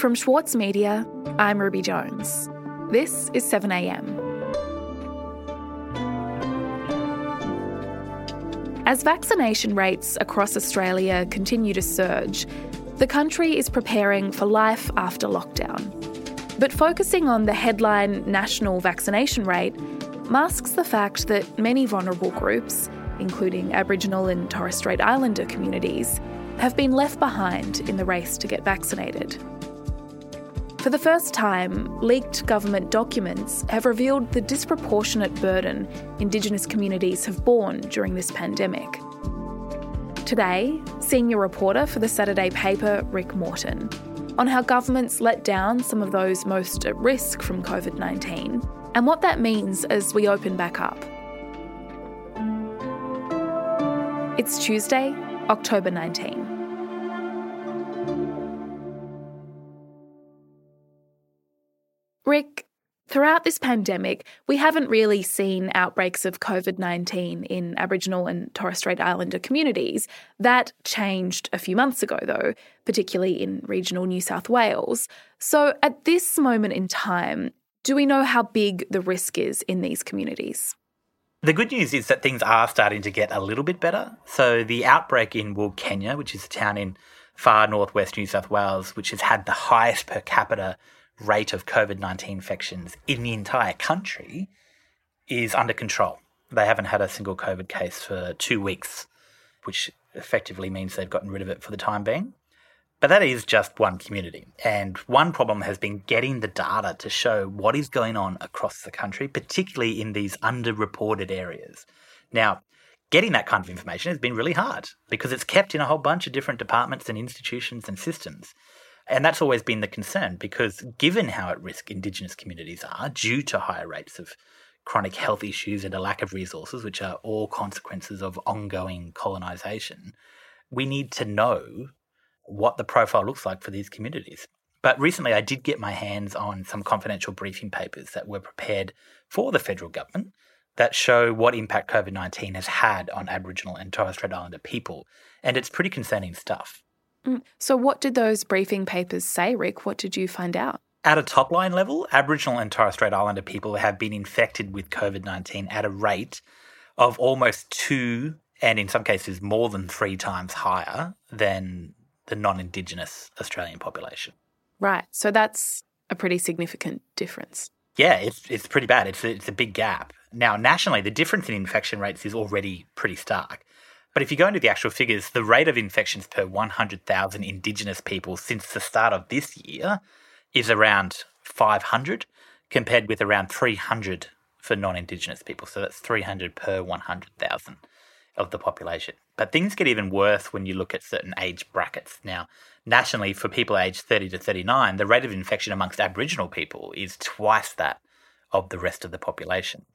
From Schwartz Media, I'm Ruby Jones. This is 7am. As vaccination rates across Australia continue to surge, the country is preparing for life after lockdown. But focusing on the headline national vaccination rate masks the fact that many vulnerable groups, including Aboriginal and Torres Strait Islander communities, have been left behind in the race to get vaccinated. For the first time, leaked government documents have revealed the disproportionate burden Indigenous communities have borne during this pandemic. Today, senior reporter for the Saturday paper, Rick Morton, on how governments let down some of those most at risk from COVID-19 and what that means as we open back up. It's Tuesday, October 19. Rick, throughout this pandemic, we haven't really seen outbreaks of COVID-19 in Aboriginal and Torres Strait Islander communities. That changed a few months ago, though, particularly in regional New South Wales. So at this moment in time, do we know how big the risk is in these communities? The good news is that things are starting to get a little bit better. So the outbreak in Wokenya, which is a town in far northwest New South Wales, which has had the highest per capita rate of COVID-19 infections in the entire country, is under control. They haven't had a single COVID case for 2 weeks, which effectively means they've gotten rid of it for the time being. But that is just one community. And one problem has been getting the data to show what is going on across the country, particularly in these underreported areas. Now, getting that kind of information has been really hard because it's kept in a whole bunch of different departments and institutions and systems. And that's always been the concern because given how at risk Indigenous communities are due to higher rates of chronic health issues and a lack of resources, which are all consequences of ongoing colonisation, we need to know what the profile looks like for these communities. But recently I did get my hands on some confidential briefing papers that were prepared for the federal government that show what impact COVID-19 has had on Aboriginal and Torres Strait Islander people. And it's pretty concerning stuff. So what did those briefing papers say, Rick? What did you find out? At a top-line level, Aboriginal and Torres Strait Islander people have been infected with COVID-19 at a rate of almost two, and in some cases more than three times higher than the non-Indigenous Australian population. Right. So that's a pretty significant difference. Yeah, it's pretty bad. It's a big gap. Now, nationally, the difference in infection rates is already pretty stark. But if you go into the actual figures, the rate of infections per 100,000 Indigenous people since the start of this year is around 500 compared with around 300 for non-Indigenous people. So that's 300 per 100,000 of the population. But things get even worse when you look at certain age brackets. Now, nationally, for people aged 30 to 39, the rate of infection amongst Aboriginal people is twice that of the rest of the population.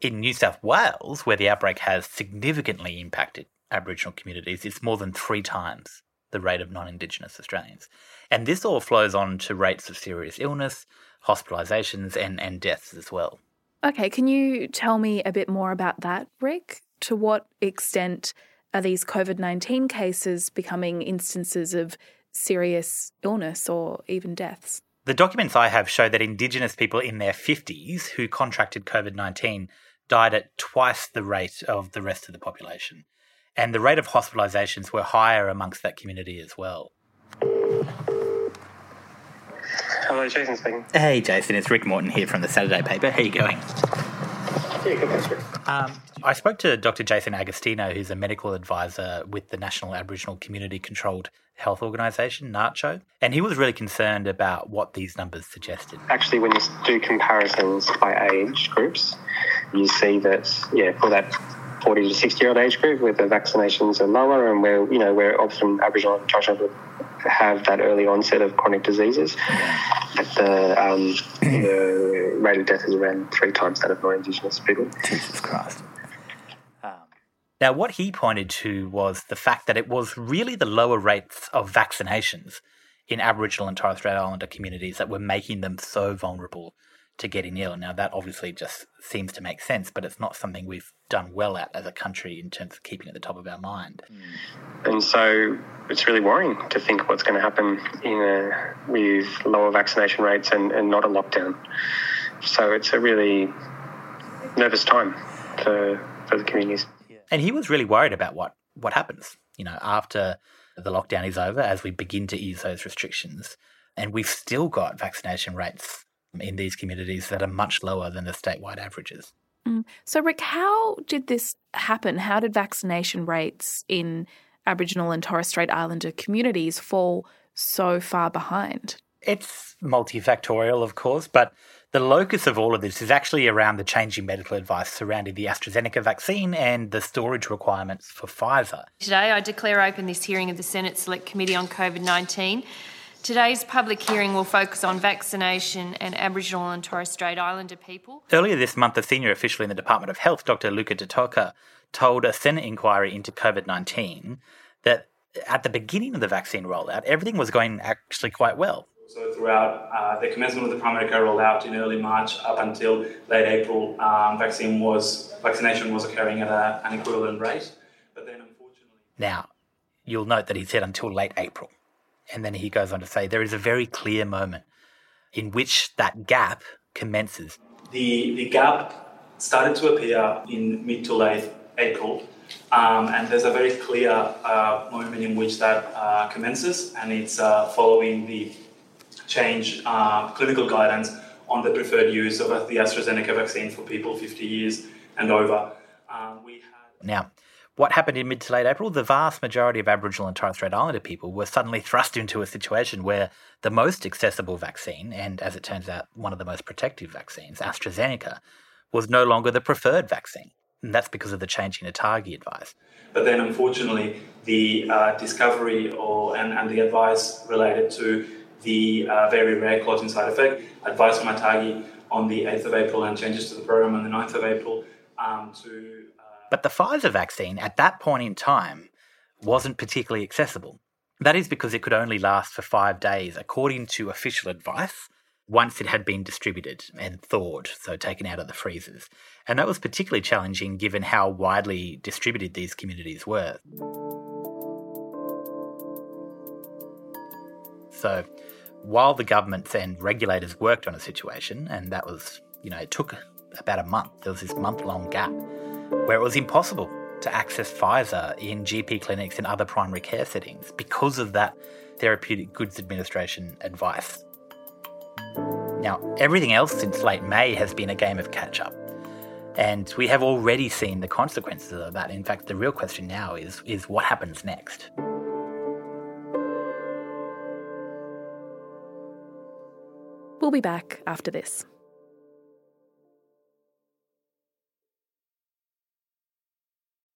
In New South Wales, where the outbreak has significantly impacted Aboriginal communities, it's more than three times the rate of non-Indigenous Australians. And this all flows on to rates of serious illness, hospitalisations and deaths as well. Okay, can you tell me a bit more about that, Rick? To what extent are these COVID-19 cases becoming instances of serious illness or even deaths? The documents I have show that Indigenous people in their 50s who contracted COVID-19 died at twice the rate of the rest of the population. And the rate of hospitalisations were higher amongst that community as well. Hello, Jason speaking. Hey, Jason, it's Rick Morton here from the Saturday paper. How are you going? I spoke to Dr. Jason Agostino, who's a medical advisor with the National Aboriginal Community Controlled Health Organisation, NACHO, and he was really concerned about what these numbers suggested. Actually, when you do comparisons by age groups, you see that, for that 40 to 60-year-old age group where the vaccinations are lower and where often Aboriginal and Torres Strait Islander have that early onset of chronic diseases, the rate of death is around three times that of non-Indigenous people. Jesus Christ. Now, what he pointed to was the fact that it was really the lower rates of vaccinations in Aboriginal and Torres Strait Islander communities that were making them so vulnerable to getting ill. Now, that obviously just seems to make sense, but it's not something we've done well at as a country in terms of keeping at the top of our mind. And so it's really worrying to think what's going to happen with lower vaccination rates and not a lockdown. So it's a really nervous time for the communities. And he was really worried about what happens, after the lockdown is over, as we begin to ease those restrictions. And we've still got vaccination rates in these communities that are much lower than the statewide averages. So, Rick, how did this happen? How did vaccination rates in Aboriginal and Torres Strait Islander communities fall so far behind? It's multifactorial, of course, but the locus of all of this is actually around the changing medical advice surrounding the AstraZeneca vaccine and the storage requirements for Pfizer. Today, I declare open this hearing of the Senate Select Committee on COVID-19. Today's public hearing will focus on vaccination and Aboriginal and Torres Strait Islander people. Earlier this month, a senior official in the Department of Health, Dr. Luca Detoka, told a Senate inquiry into COVID-19 that at the beginning of the vaccine rollout, everything was going actually quite well. So throughout the commencement of the primary care rollout in early March up until late April, vaccination was occurring at an equivalent rate. But then, unfortunately... Now, you'll note that he said until late April. And then he goes on to say there is a very clear moment in which that gap commences. The gap started to appear in mid to late April, and there's a very clear moment in which that commences, and it's following the change clinical guidance on the preferred use of the AstraZeneca vaccine for people 50 years and over. Now, what happened in mid to late April? The vast majority of Aboriginal and Torres Strait Islander people were suddenly thrust into a situation where the most accessible vaccine, and as it turns out, one of the most protective vaccines, AstraZeneca, was no longer the preferred vaccine. And that's because of the change in ATAGI advice. But then, unfortunately, the discovery and the advice related to the very rare clotting side effect, advice from ATAGI on the 8th of April and changes to the program on the 9th of April But the Pfizer vaccine at that point in time wasn't particularly accessible. That is because it could only last for 5 days, according to official advice, once it had been distributed and thawed, so taken out of the freezers. And that was particularly challenging given how widely distributed these communities were. So while the governments and regulators worked on a situation, and that was, it took about a month, there was this month-long gap where it was impossible to access Pfizer in GP clinics and other primary care settings because of that Therapeutic Goods Administration advice. Now, everything else since late May has been a game of catch-up, and we have already seen the consequences of that. In fact, the real question now is what happens next? We'll be back after this.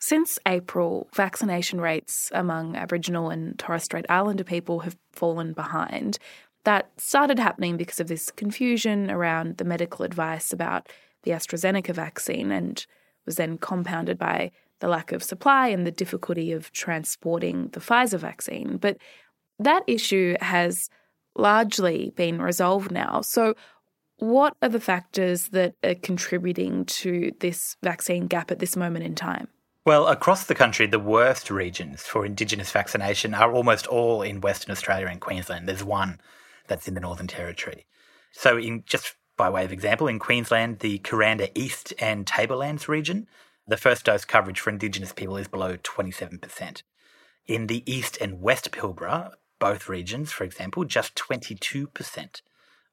since April, vaccination rates among Aboriginal and Torres Strait Islander people have fallen behind. That started happening because of this confusion around the medical advice about the AstraZeneca vaccine and was then compounded by the lack of supply and the difficulty of transporting the Pfizer vaccine. But that issue has largely been resolved now. So what are the factors that are contributing to this vaccine gap at this moment in time? Well, across the country, the worst regions for Indigenous vaccination are almost all in Western Australia and Queensland. There's one that's in the Northern Territory. So just by way of example, in Queensland, the Kuranda East and Tablelands region the first dose coverage for Indigenous people is below 27%. In the East and West Pilbara, both regions, for example, just 22%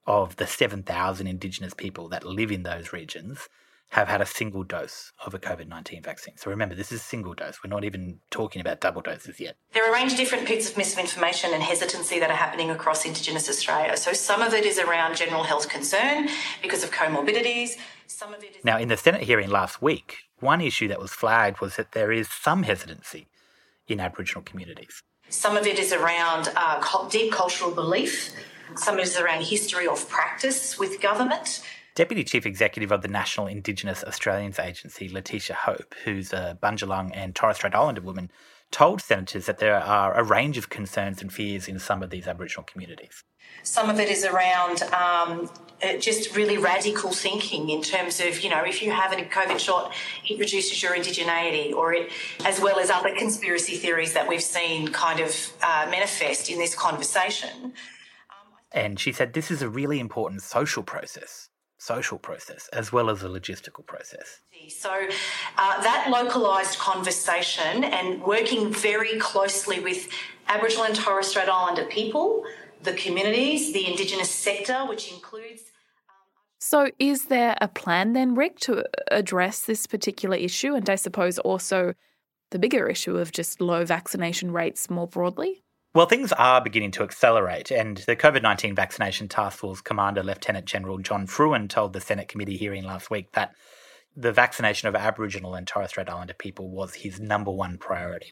of the 7,000 Indigenous people that live in those regions have had a single dose of a COVID-19 vaccine. So remember, this is single dose. We're not even talking about double doses yet. There are a range of different bits of misinformation and hesitancy that are happening across Indigenous Australia. So some of it is around general health concern because of comorbidities. Some of it is... Now, in the Senate hearing last week, one issue that was flagged was that there is some hesitancy in Aboriginal communities. Some of it is around deep cultural belief. Some of it is around history of practice with government. Deputy Chief Executive of the National Indigenous Australians Agency, Letitia Hope, who's a Bundjalung and Torres Strait Islander woman, told senators that there are a range of concerns and fears in some of these Aboriginal communities. Some of it is around just really radical thinking in terms of, you know, if you have a COVID shot, it reduces your indigeneity, or it, as well as other conspiracy theories that we've seen kind of manifest in this conversation. And she said this is a really important social process as well as a logistical process. So that localised conversation and working very closely with Aboriginal and Torres Strait Islander people, the communities, the Indigenous sector, which includes... So is there a plan then, Rick, to address this particular issue, and I suppose also the bigger issue of just low vaccination rates more broadly? Well, things are beginning to accelerate, and the COVID-19 Vaccination Task Force Commander Lieutenant General John Fruin told the Senate committee hearing last week that the vaccination of Aboriginal and Torres Strait Islander people was his number one priority.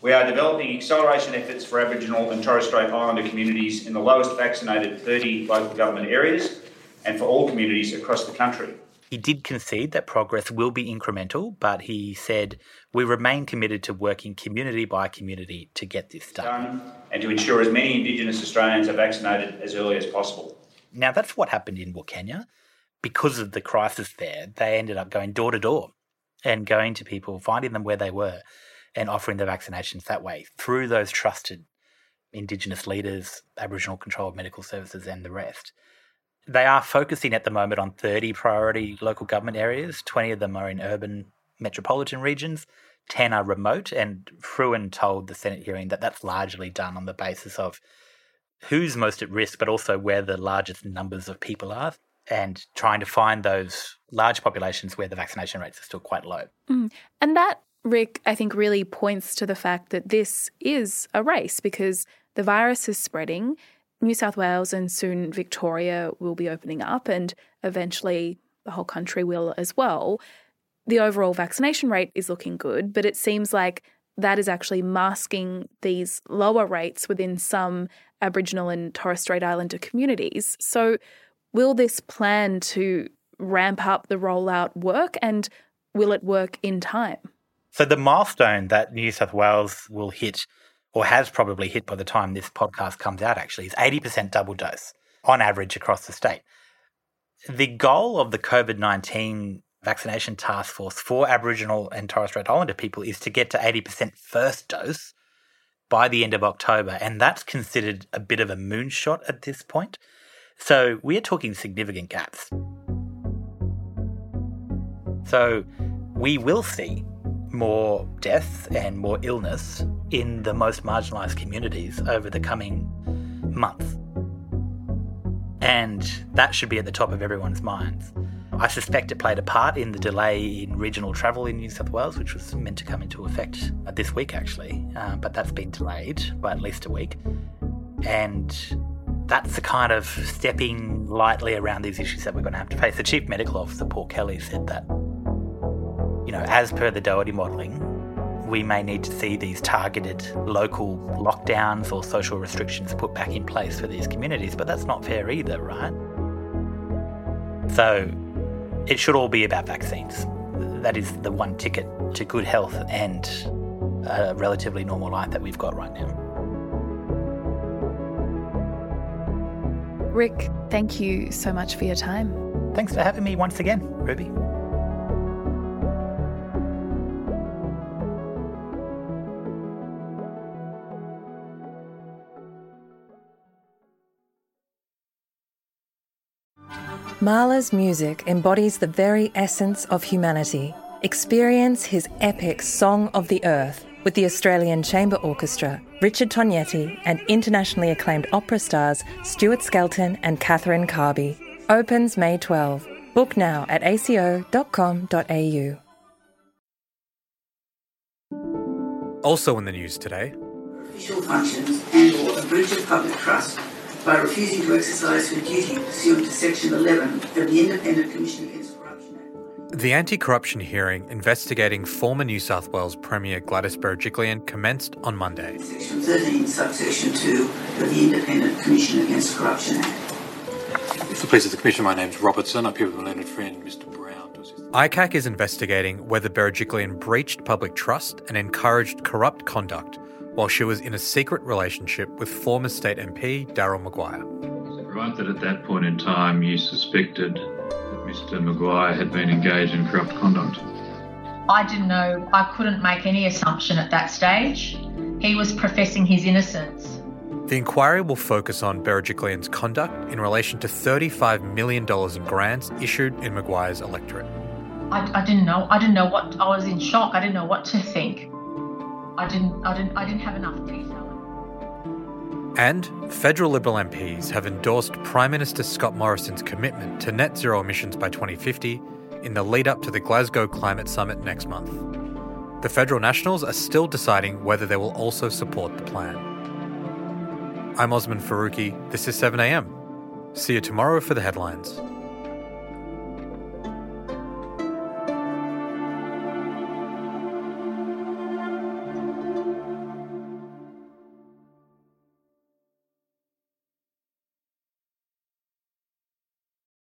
We are developing acceleration efforts for Aboriginal and Torres Strait Islander communities in the lowest vaccinated 30 local government areas and for all communities across the country. He did concede that progress will be incremental, but he said, we remain committed to working community by community to get this done. And to ensure as many Indigenous Australians are vaccinated as early as possible. Now, that's what happened in Wokenya. Because of the crisis there, they ended up going door to door and going to people, finding them where they were and offering the vaccinations that way through those trusted Indigenous leaders, Aboriginal Controlled Medical Services and the rest. They are focusing at the moment on 30 priority local government areas. 20 of them are in urban metropolitan regions, 10 are remote, and Fruin told the Senate hearing that that's largely done on the basis of who's most at risk, but also where the largest numbers of people are, and trying to find those large populations where the vaccination rates are still quite low. And that, Rick, I think really points to the fact that this is a race because the virus is spreading. New South Wales and soon Victoria will be opening up, and eventually the whole country will as well. The overall vaccination rate is looking good, but it seems like that is actually masking these lower rates within some Aboriginal and Torres Strait Islander communities. So will this plan to ramp up the rollout work, and will it work in time? So the milestone that New South Wales will hit, or has probably hit by the time this podcast comes out actually, is 80% double dose on average across the state. The goal of the COVID-19 Vaccination Task Force for Aboriginal and Torres Strait Islander people is to get to 80% first dose by the end of October, and that's considered a bit of a moonshot at this point. So we're talking significant gaps. So we will see more deaths and more illness in the most marginalised communities over the coming months. And that should be at the top of everyone's minds. I suspect it played a part in the delay in regional travel in New South Wales, which was meant to come into effect this week actually, but that's been delayed by at least a week. And that's the kind of stepping lightly around these issues that we're going to have to face. The Chief Medical Officer, Paul Kelly, said that, you know, as per the Doherty modelling, we may need to see these targeted local lockdowns or social restrictions put back in place for these communities, but that's not fair either, right? So it should all be about vaccines. That is the one ticket to good health and a relatively normal life that we've got right now. Rick, thank you so much for your time. Thanks for having me once again, Ruby. Mahler's music embodies the very essence of humanity, Experience his epic Song of the Earth with the Australian Chamber Orchestra, Richard Tognetti and internationally acclaimed opera stars Stuart Skelton and Catherine Carby. Opens May 12. Book now at aco.com.au. Also in the news today. Official functions and or a breach of public trust by refusing to exercise her duty pursuant to Section 11 of the Independent Commission Against Corruption Act. The anti-corruption hearing investigating former New South Wales Premier Gladys Berejiklian commenced on Monday. Section 13, subsection 2 of the Independent Commission Against Corruption Act. If the please of the Commission, my name's Robertson. I'm here with my learned friend, Mr. Brown. ICAC is investigating whether Berejiklian breached public trust and encouraged corrupt conduct while she was in a secret relationship with former state MP Darryl Maguire. Is it right that at that point in time you suspected that Mr. Maguire had been engaged in corrupt conduct? I didn't know. I couldn't make any assumption at that stage. He was professing his innocence. The inquiry will focus on Berejiklian's conduct in relation to $35 million in grants issued in Maguire's electorate. I didn't know. I didn't know what. I was in shock. I didn't know what to think. I didn't have enough detail. And federal Liberal MPs have endorsed Prime Minister Scott Morrison's commitment to net zero emissions by 2050 in the lead up to the Glasgow Climate Summit next month. The federal Nationals are still deciding whether they will also support the plan. I'm Osman Faruqi. This is 7am. See you tomorrow for the headlines.